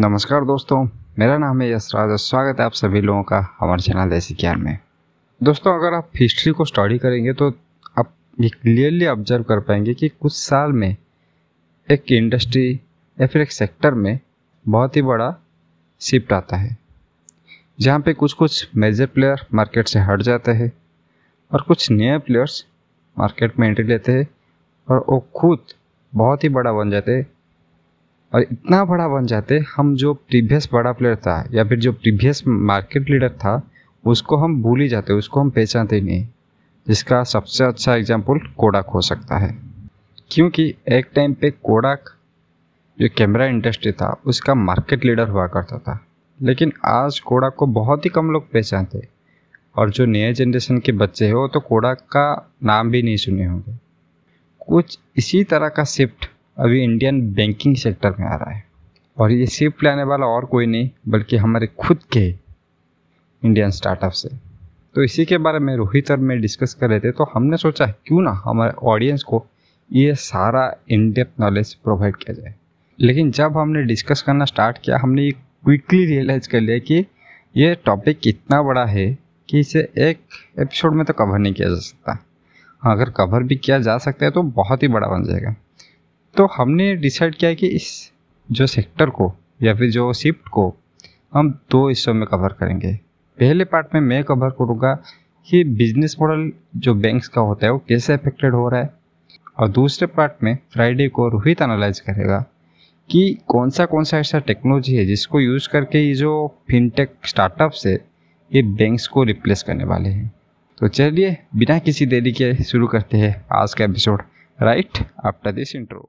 नमस्कार दोस्तों, मेरा नाम है यश राज। स्वागत है आप सभी लोगों का हमारे चैनल देसी ज्ञान में। दोस्तों, अगर आप हिस्ट्री को स्टडी करेंगे तो आप ये क्लियरली ऑब्जर्व कर पाएंगे कि कुछ साल में एक इंडस्ट्री या फिर एक सेक्टर में बहुत ही बड़ा शिफ्ट आता है, जहाँ पे कुछ कुछ मेजर प्लेयर मार्केट से हट जाते हैं और कुछ नए प्लेयर्स मार्केट में एंट्री लेते हैं और वो खुद बहुत ही बड़ा बन जाते हैं। और इतना बड़ा बन जाते हम जो प्रीवियस बड़ा प्लेयर था या फिर जो प्रीवियस मार्केट लीडर था उसको हम भूल ही जाते, उसको हम पहचानते ही नहीं। जिसका सबसे अच्छा एग्जाम्पल कोड़ा हो सकता है, क्योंकि एक टाइम पे कोड़ा जो कैमरा इंडस्ट्री था उसका मार्केट लीडर हुआ करता था, लेकिन आज कोड़ा को बहुत ही कम लोग पहचानते और जो नए जनरेशन के बच्चे हो तो कोड़ा का नाम भी नहीं सुने होंगे। कुछ इसी तरह का शिफ्ट अभी इंडियन बैंकिंग सेक्टर में आ रहा है और ये शिफ्ट लाने वाला और कोई नहीं बल्कि हमारे खुद के इंडियन स्टार्टअप से। तो इसी के बारे में रोहित और मैं डिस्कस कर रहे थे, तो हमने सोचा क्यों ना हमारे ऑडियंस को ये सारा इन डेप्थ नॉलेज प्रोवाइड किया जाए। लेकिन जब हमने डिस्कस करना स्टार्ट किया, हमने ये क्विकली रियलाइज़ कर लिया कि ये टॉपिक इतना बड़ा है कि इसे एक एपिसोड में तो कवर नहीं किया जा सकता। अगर कवर भी किया जा सकता है तो बहुत ही बड़ा बन जाएगा। तो हमने डिसाइड किया कि इस जो सेक्टर को या फिर जो शिफ्ट को हम दो हिस्सों में कवर करेंगे। पहले पार्ट में मैं कवर करूँगा कि बिजनेस मॉडल जो बैंक्स का होता है वो कैसे अफेक्टेड हो रहा है, और दूसरे पार्ट में फ्राइडे को रोहित एनालाइज करेगा कि कौन सा ऐसा टेक्नोलॉजी है जिसको यूज़ करके ये जो फिनटेक स्टार्टअप्स है ये बैंक्स को रिप्लेस करने वाले हैं। तो चलिए बिना किसी देरी के शुरू करते हैं आज का episode right after this intro.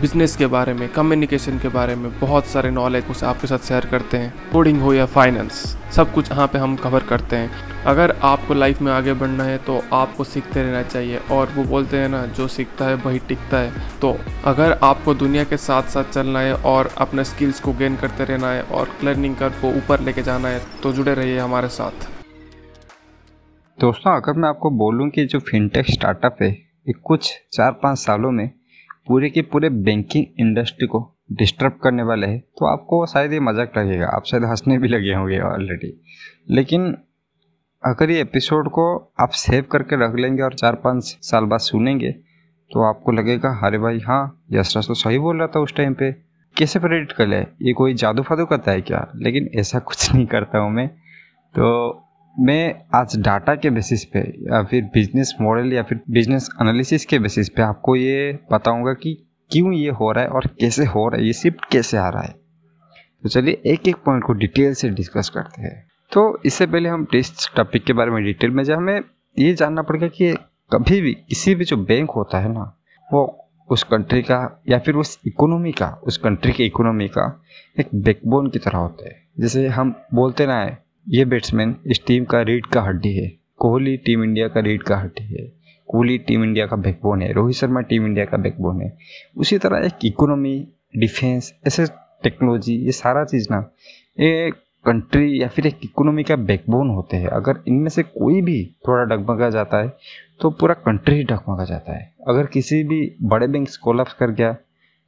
Business के बारे में, कम्युनिकेशन के बारे में बहुत सारे नॉलेज उसे आपके साथ शेयर करते हैं। कोडिंग हो या फाइनेंस, सब कुछ यहाँ पे हम कवर करते हैं। अगर आपको लाइफ में आगे बढ़ना है तो आपको सीखते रहना चाहिए, और वो बोलते हैं ना, जो सीखता है वही टिकता है। तो अगर आपको दुनिया के साथ साथ चलना है और अपने स्किल्स को गेन करते रहना है और लर्निंग कर्व को ऊपर लेके जाना है तो जुड़े रहिए हमारे साथ। दोस्तों, अगर मैं आपको बोलूँ कि जो फिनटेक स्टार्टअप है ये कुछ 4-5 सालों में पूरे के पूरे बैंकिंग इंडस्ट्री को डिस्टर्ब करने वाले हैं, तो आपको शायद ये मजाक लगेगा, आप शायद हंसने भी लगे होंगे ऑलरेडी। लेकिन अगर ये एपिसोड को आप सेव करके रख लेंगे और 4-5 साल बाद सुनेंगे तो आपको लगेगा अरे भाई हाँ, यश राज तो सही बोल रहा था उस टाइम पे, कैसे प्रेडिक्ट कर ले, ये कोई जादू फादू करता है क्या। लेकिन ऐसा कुछ नहीं करता हूँ मैं। तो मैं आज डाटा के बेसिस पे या फिर बिजनेस मॉडल या फिर बिजनेस एनालिसिस के बेसिस पे आपको ये बताऊंगा कि क्यों ये हो रहा है और कैसे हो रहा है, ये शिफ्ट कैसे आ रहा है। तो चलिए एक एक पॉइंट को डिटेल से डिस्कस करते हैं। तो इससे पहले हम टेस्ट टॉपिक के बारे में डिटेल में जाए, हमें ये जानना पड़ेगा कि कभी भी किसी भी जो बैंक होता है ना, वो उस कंट्री का या फिर उस इकोनॉमी का, उस कंट्री की इकोनॉमी का एक बैकबोन की तरह होता है। जैसे हम बोलते ना है ये बैट्समैन इस टीम का रीढ़ का हड्डी है, कोहली टीम इंडिया का रीढ़ का हड्डी है, कोहली टीम इंडिया का बैकबोन है, रोहित शर्मा टीम इंडिया का बैकबोन है। उसी तरह एक इकोनॉमी, डिफेंस, ऐसे टेक्नोलॉजी, ये सारा चीज़ ना ये कंट्री या फिर एक इकोनॉमी का बैकबोन होते हैं। अगर इनमें से कोई भी थोड़ा डगमगा जाता है तो पूरा कंट्री डगमगा जाता है। अगर किसी भी बड़े बैंक कोलैप्स कर गया,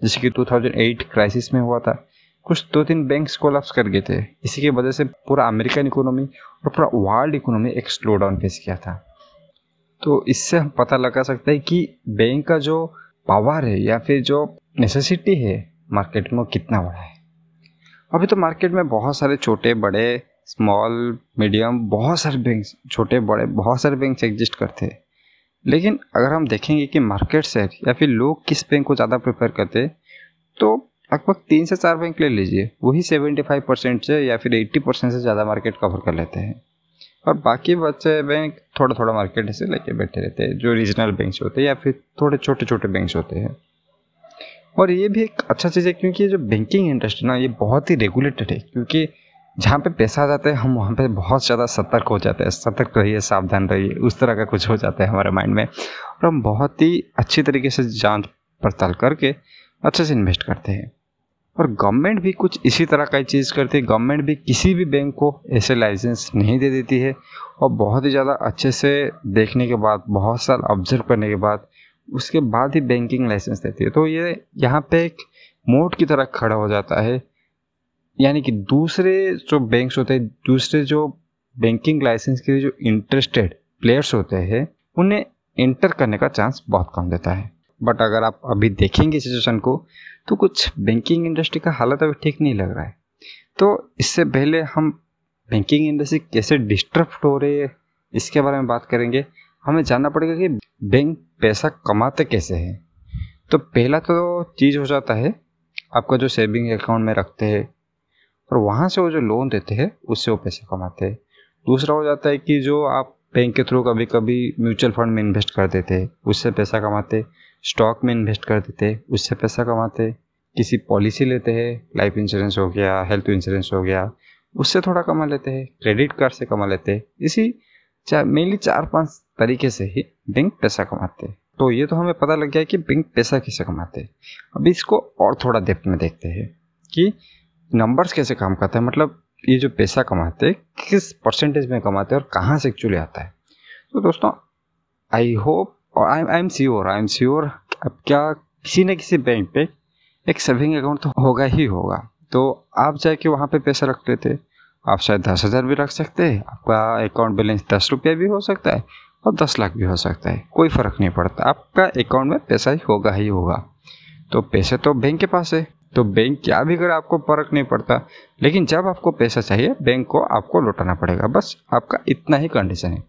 जैसे कि 2008 क्राइसिस में हुआ था, कुछ 2-3 बैंक्स कोलैप्स कर गए थे, इसी की वजह से पूरा अमेरिकन इकोनॉमी और पूरा वर्ल्ड इकोनॉमी एक स्लो डाउन फेस किया था। तो इससे हम पता लगा सकते हैं कि बैंक का जो पावर है या फिर जो नेसेसिटी है मार्केट में कितना बड़ा है। अभी तो मार्केट में बहुत सारे छोटे बड़े, स्मॉल मीडियम, बहुत सारे बैंक, छोटे बड़े बहुत सारे बैंक एग्जिस्ट करते हैं। लेकिन अगर हम देखेंगे कि मार्केट शेयर या फिर लोग किस बैंक को ज़्यादा प्रेफर करते तो लगभग 3 से 4 बैंक ले लीजिए, वही 75% से या फिर 80% से ज़्यादा मार्केट कवर कर लेते हैं और बाकी बच्चे बैंक थोड़ा थोड़ा मार्केट से लेके बैठे रहते हैं, जो रीजनल बैंक्स होते हैं या फिर थोड़े छोटे छोटे बैंक्स होते हैं। और ये भी एक अच्छा चीज़ है क्योंकि जो बैंकिंग इंडस्ट्री ना ये बहुत ही रेगुलेटेड है, क्योंकि जहाँ पे पैसा जाता है हम वहाँ पे बहुत ज़्यादा सतर्क हो जाते हैं। सतर्क रहिए, सावधान रहिए, उस तरह का कुछ हो जाता है हमारे माइंड में, और हम बहुत ही अच्छी तरीके से जांच पड़ताल करके अच्छे से इन्वेस्ट करते हैं। और गवर्नमेंट भी कुछ इसी तरह का चीज़ करती है। गवर्नमेंट भी किसी भी बैंक को ऐसे लाइसेंस नहीं दे देती है और बहुत ही ज़्यादा अच्छे से देखने के बाद, बहुत साल ऑब्जर्व करने के बाद, उसके बाद ही बैंकिंग लाइसेंस देती है। तो ये यहाँ पे एक मोड़ की तरह खड़ा हो जाता है, यानी कि दूसरे जो बैंक्स होते हैं, दूसरे जो बैंकिंग लाइसेंस के लिए जो इंटरेस्टेड प्लेयर्स होते हैं, उन्हें एंटर करने का चांस बहुत कम देता है। बट अगर आप अभी देखेंगे सिचुएशन को, तो कुछ बैंकिंग इंडस्ट्री का हालत अभी ठीक नहीं लग रहा है। तो इससे पहले हम बैंकिंग इंडस्ट्री कैसे डिस्टर्ब हो रही है इसके बारे में बात करेंगे। हमें जानना पड़ेगा कि बैंक पैसा कमाते कैसे हैं। तो पहला तो चीज़ हो जाता है आपका जो सेविंग अकाउंट में रखते हैं और वहाँ से वो जो लोन देते हैं उससे वो पैसा कमाते हैं। दूसरा हो जाता है कि जो आप बैंक के थ्रू कभी कभी म्यूचुअल फंड में इन्वेस्ट कर देते हैं, उससे पैसा कमाते। स्टॉक में इन्वेस्ट कर देते हैं, उससे पैसा कमाते। किसी पॉलिसी लेते हैं, लाइफ इंश्योरेंस हो गया, हेल्थ इंश्योरेंस हो गया, उससे थोड़ा कमा लेते हैं। क्रेडिट कार्ड से कमा लेते हैं। इसी मेनली 4-5 तरीके से ही बैंक पैसा कमाते हैं। तो ये तो हमें पता लग गया कि बैंक पैसा कैसे कमाते हैं। अभी इसको और थोड़ा डेप्थ में देखते हैं कि नंबर्स कैसे काम करते हैं, मतलब ये जो पैसा कमाते हैं किस परसेंटेज में कमाते हैं और कहाँ से एक्चुअली आता है। तो दोस्तों आई होप और आई एम श्योर अब क्या किसी न किसी बैंक पे एक सेविंग अकाउंट तो होगा ही होगा। तो आप जाके वहाँ पे पैसा रख लेते, आप शायद 10,000 भी रख सकते हैं, आपका अकाउंट बैलेंस 10 रुपये भी हो सकता है और 10 लाख भी हो सकता है, कोई फ़र्क नहीं पड़ता, आपका अकाउंट में पैसा ही होगा। तो पैसे तो बैंक के पास है, तो बैंक क्या भी करे आपको फ़र्क नहीं पड़ता, लेकिन जब आपको पैसा चाहिए बैंक को आपको लौटाना पड़ेगा, बस आपका इतना ही कंडीशन है।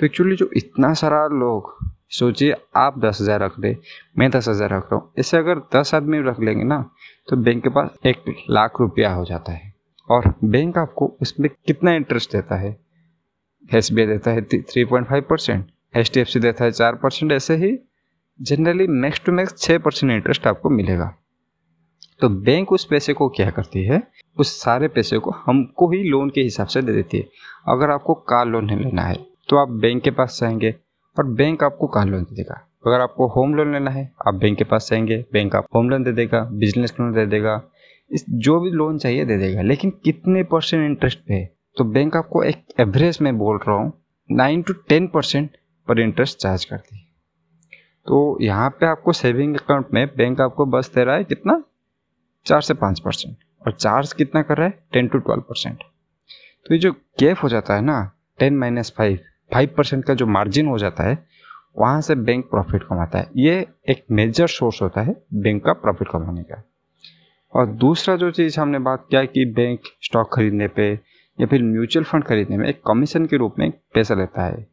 तो एक्चुअली जो इतना सारा लोग, सोचिए आप 10,000 रख ले, मैं 10,000 रख रहा हूँ, इससे अगर 10 आदमी रख लेंगे ना तो बैंक के पास 1 लाख रुपया हो जाता है। और बैंक आपको उसमें कितना इंटरेस्ट देता है? SBI देता है 3.5%, HDFC देता है 4%, ऐसे ही generally max to max 6% interest आपको मिलेगा। तो बैंक उस पैसे को क्या करती है, उस सारे पैसे को हमको ही लोन के हिसाब से दे देती है। अगर आपको कार लोन लेना है तो आप बैंक के पास जाएंगे और बैंक आपको कार लोन दे देगा। अगर आपको होम लोन लेना है आप बैंक के पास जाएंगे, बैंक आपको होम लोन दे देगा, बिजनेस लोन दे देगा, इस जो भी लोन चाहिए दे देगा, लेकिन कितने परसेंट इंटरेस्ट पे है? तो बैंक आपको एक एवरेज में बोल रहा हूँ 9-10% पर इंटरेस्ट चार्ज करती है। तो यहाँ पे आपको सेविंग अकाउंट में बैंक आपको बस दे रहा है कितना, 4-5%, और चार्ज कितना कर रहा है 10-12%। तो ये जो गैप हो जाता है ना 10-5% का जो मार्जिन हो जाता है, वहाँ से बैंक प्रॉफिट कमाता है। ये एक मेजर सोर्स होता है बैंक का प्रॉफिट कमाने का। और दूसरा जो चीज़ हमने बात किया कि बैंक स्टॉक खरीदने पे या फिर म्यूचुअल फंड खरीदने में एक कमीशन के रूप में पैसा लेता है।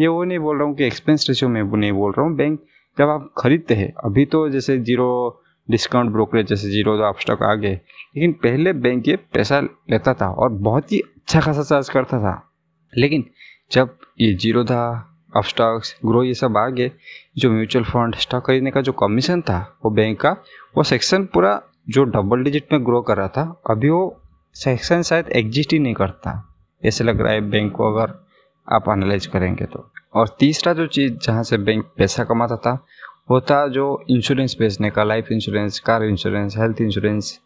ये वो नहीं बोल रहा हूँ कि एक्सपेंस रेशियो में, वो नहीं बोल रहा हूँ। बैंक जब आप खरीदते हैं, अभी तो जैसे जीरो डिस्काउंट ब्रोकरेज, जैसे जीरो अपस्टॉक्स आ गए, लेकिन पहले बैंक ये पैसा लेता था और बहुत ही अच्छा खासा चार्ज करता था। लेकिन जब ये जीरो था, अपस्टॉक्स, ग्रो ये सब आ गए, जो म्यूचुअल फंड स्टॉक खरीदने का जो कमीशन था वो बैंक का, वो सेक्शन पूरा जो डबल डिजिट में ग्रो कर रहा था, अभी वो सेक्शन शायद एग्जिस्ट ही नहीं करता, ऐसे लग रहा है बैंक को, अगर आप एनालाइज करेंगे तो। और तीसरा जो चीज़ जहाँ से बैंक पैसा कमाता था वो था जो इंश्योरेंस बेचने का, life insurance, car insurance, health insurance,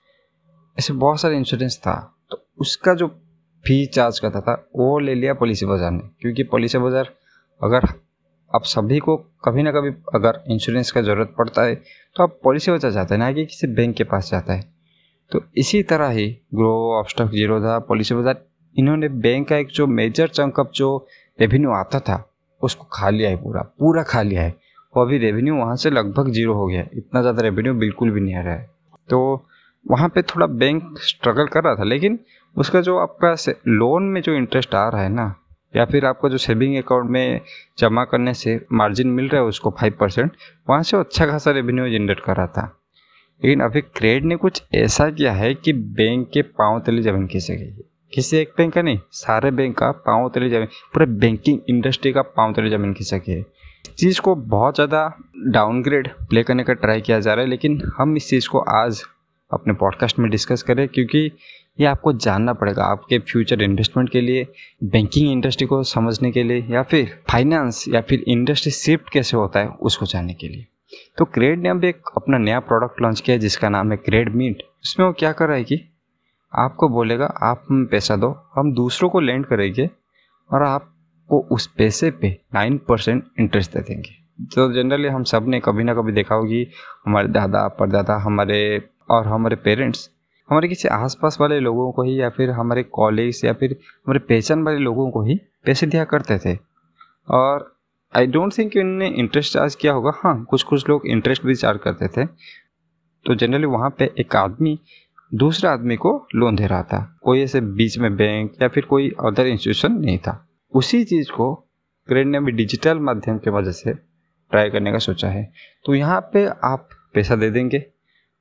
ऐसे बहुत सारे इंश्योरेंस था। तो उसका जो फी चार्ज करता था वो ले लिया पॉलिसी बाजार ने, क्योंकि पॉलिसी बाजार, अगर आप सभी को कभी ना कभी अगर इंश्योरेंस का ज़रूरत पड़ता है तो आप पॉलिसी बचा जाते हैं, ना कि किसी बैंक के पास जाता है। तो इसी तरह ही Groww, Upstox, Zerodha, Policybazaar, इन्होंने बैंक का एक जो मेजर चंकअप जो रेवेन्यू आता था उसको खा लिया है, पूरा खा लिया है। और अभी रेवेन्यू वहाँ से लगभग जीरो हो गया, इतना ज़्यादा रेवेन्यू बिल्कुल भी नहीं आ रहा है। तो वहाँ पर थोड़ा बैंक स्ट्रगल कर रहा था, लेकिन उसका जो आपका लोन में जो इंटरेस्ट आ रहा है ना, या फिर आपका जो सेविंग अकाउंट में जमा करने से मार्जिन मिल रहा है उसको 5%, वहाँ से अच्छा खासा रेवेन्यू जनरेट कर रहा था। लेकिन अभी क्रेड ने कुछ ऐसा किया है कि बैंक के पाँव तले जमीन खिसक गई है, किसी एक बैंक का नहीं, सारे बैंक का पाँव तले जमीन, पूरे बैंकिंग इंडस्ट्री का पाँव तले जमीन खिसक गई है। इस चीज़ को बहुत ज़्यादा डाउनग्रेड प्ले करने का ट्राई किया जा रहा है, लेकिन हम इस चीज़ को आज अपने पॉडकास्ट में डिस्कस करें, क्योंकि ये आपको जानना पड़ेगा आपके फ्यूचर इन्वेस्टमेंट के लिए, बैंकिंग इंडस्ट्री को समझने के लिए, या फिर फाइनेंस या फिर इंडस्ट्री शिफ्ट कैसे होता है उसको जानने के लिए। तो क्रेड ने अब एक अपना नया प्रोडक्ट लॉन्च किया जिसका नाम है क्रेड मीट। उसमें वो क्या कर रहा है कि आपको बोलेगा आप हमें पैसा दो, हम दूसरों को लेंड करेंगे और आपको उस पैसे पे 9% इंटरेस्ट दे देंगे। तो जनरली हम सब ने कभी ना कभी देखा होगी, हमारे दादा परदादा हमारे पेरेंट्स हमारे किसी आसपास वाले लोगों को ही या फिर हमारे कॉलेज या फिर हमारे पहचान वाले लोगों को ही पैसे दिया करते थे। और आई डोंट थिंक इनने इंटरेस्ट चार्ज किया होगा। हाँ, कुछ कुछ लोग इंटरेस्ट भी चार्ज करते थे। तो जनरली वहाँ पे एक आदमी दूसरे आदमी को लोन दे रहा था, कोई ऐसे बीच में बैंक या फिर कोई अदर इंस्टीट्यूशन नहीं था। उसी चीज़ को क्रेड ने भी डिजिटल माध्यम के वजह से ट्राई करने का सोचा है। तो यहाँ पे आप पैसा दे देंगे,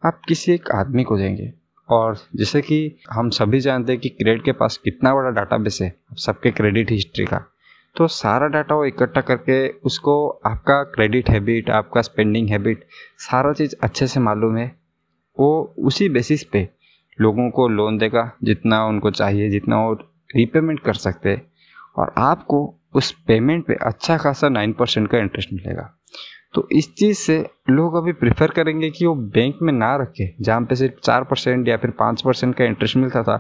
आप किसी एक आदमी को देंगे। और जैसे कि हम सभी जानते हैं कि क्रेड के पास कितना बड़ा डाटाबेस है सबके क्रेडिट हिस्ट्री का, तो सारा डाटा वो इकट्ठा करके उसको आपका क्रेडिट हैबिट, आपका स्पेंडिंग हैबिट, सारा चीज़ अच्छे से मालूम है। वो उसी बेसिस पे लोगों को लोन देगा जितना उनको चाहिए, जितना वो रीपेमेंट कर सकते हैं, और आपको उस पेमेंट पे अच्छा खासा 9% का इंटरेस्ट मिलेगा। तो इस चीज़ से लोग अभी प्रेफर करेंगे कि वो बैंक में ना रखें जहाँ पे सिर्फ 4% या फिर 5% का इंटरेस्ट मिलता था,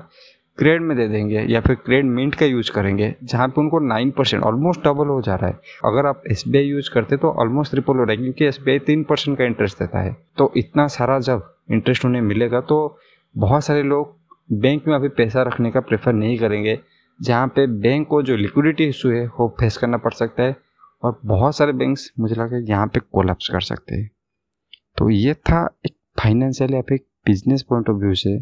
क्रेड में दे देंगे या फिर क्रेड मिंट का यूज़ करेंगे जहाँ पे उनको 9% ऑलमोस्ट डबल हो जा रहा है। अगर आप SBI यूज़ करते तो ऑलमोस्ट ट्रिपल हो रहा है, क्योंकि SBI 3% का इंटरेस्ट देता है। तो इतना सारा जब इंटरेस्ट उन्हें मिलेगा तो बहुत सारे लोग बैंक में अभी पैसा रखने का प्रेफर नहीं करेंगे, जहाँ पे बैंक को जो लिक्विडिटी इशू है वो फेस करना पड़ सकता है और बहुत सारे बैंक्स मुझे लगा है यहाँ पे कोलैप्स कर सकते हैं। तो ये था एक फाइनेंशियल या फिर एक बिजनेस पॉइंट ऑफ व्यू से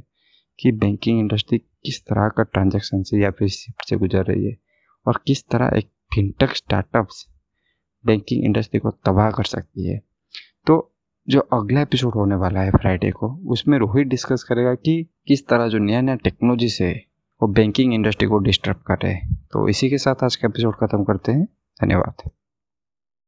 कि बैंकिंग इंडस्ट्री किस तरह का ट्रांजैक्शन से या फिर शिफ्ट से गुजर रही है और किस तरह एक फिनटेक स्टार्टअप्स बैंकिंग इंडस्ट्री को तबाह कर सकती है। तो जो अगला एपिसोड होने वाला है फ्राइडे को, उसमें रोहित डिस्कस करेगा कि किस तरह जो नया नया टेक्नोलॉजी से वो बैंकिंग इंडस्ट्री को डिस्टर्ब कर रहे हैं। तो इसी के साथ आज का एपिसोड ख़त्म करते हैं। धन्यवाद।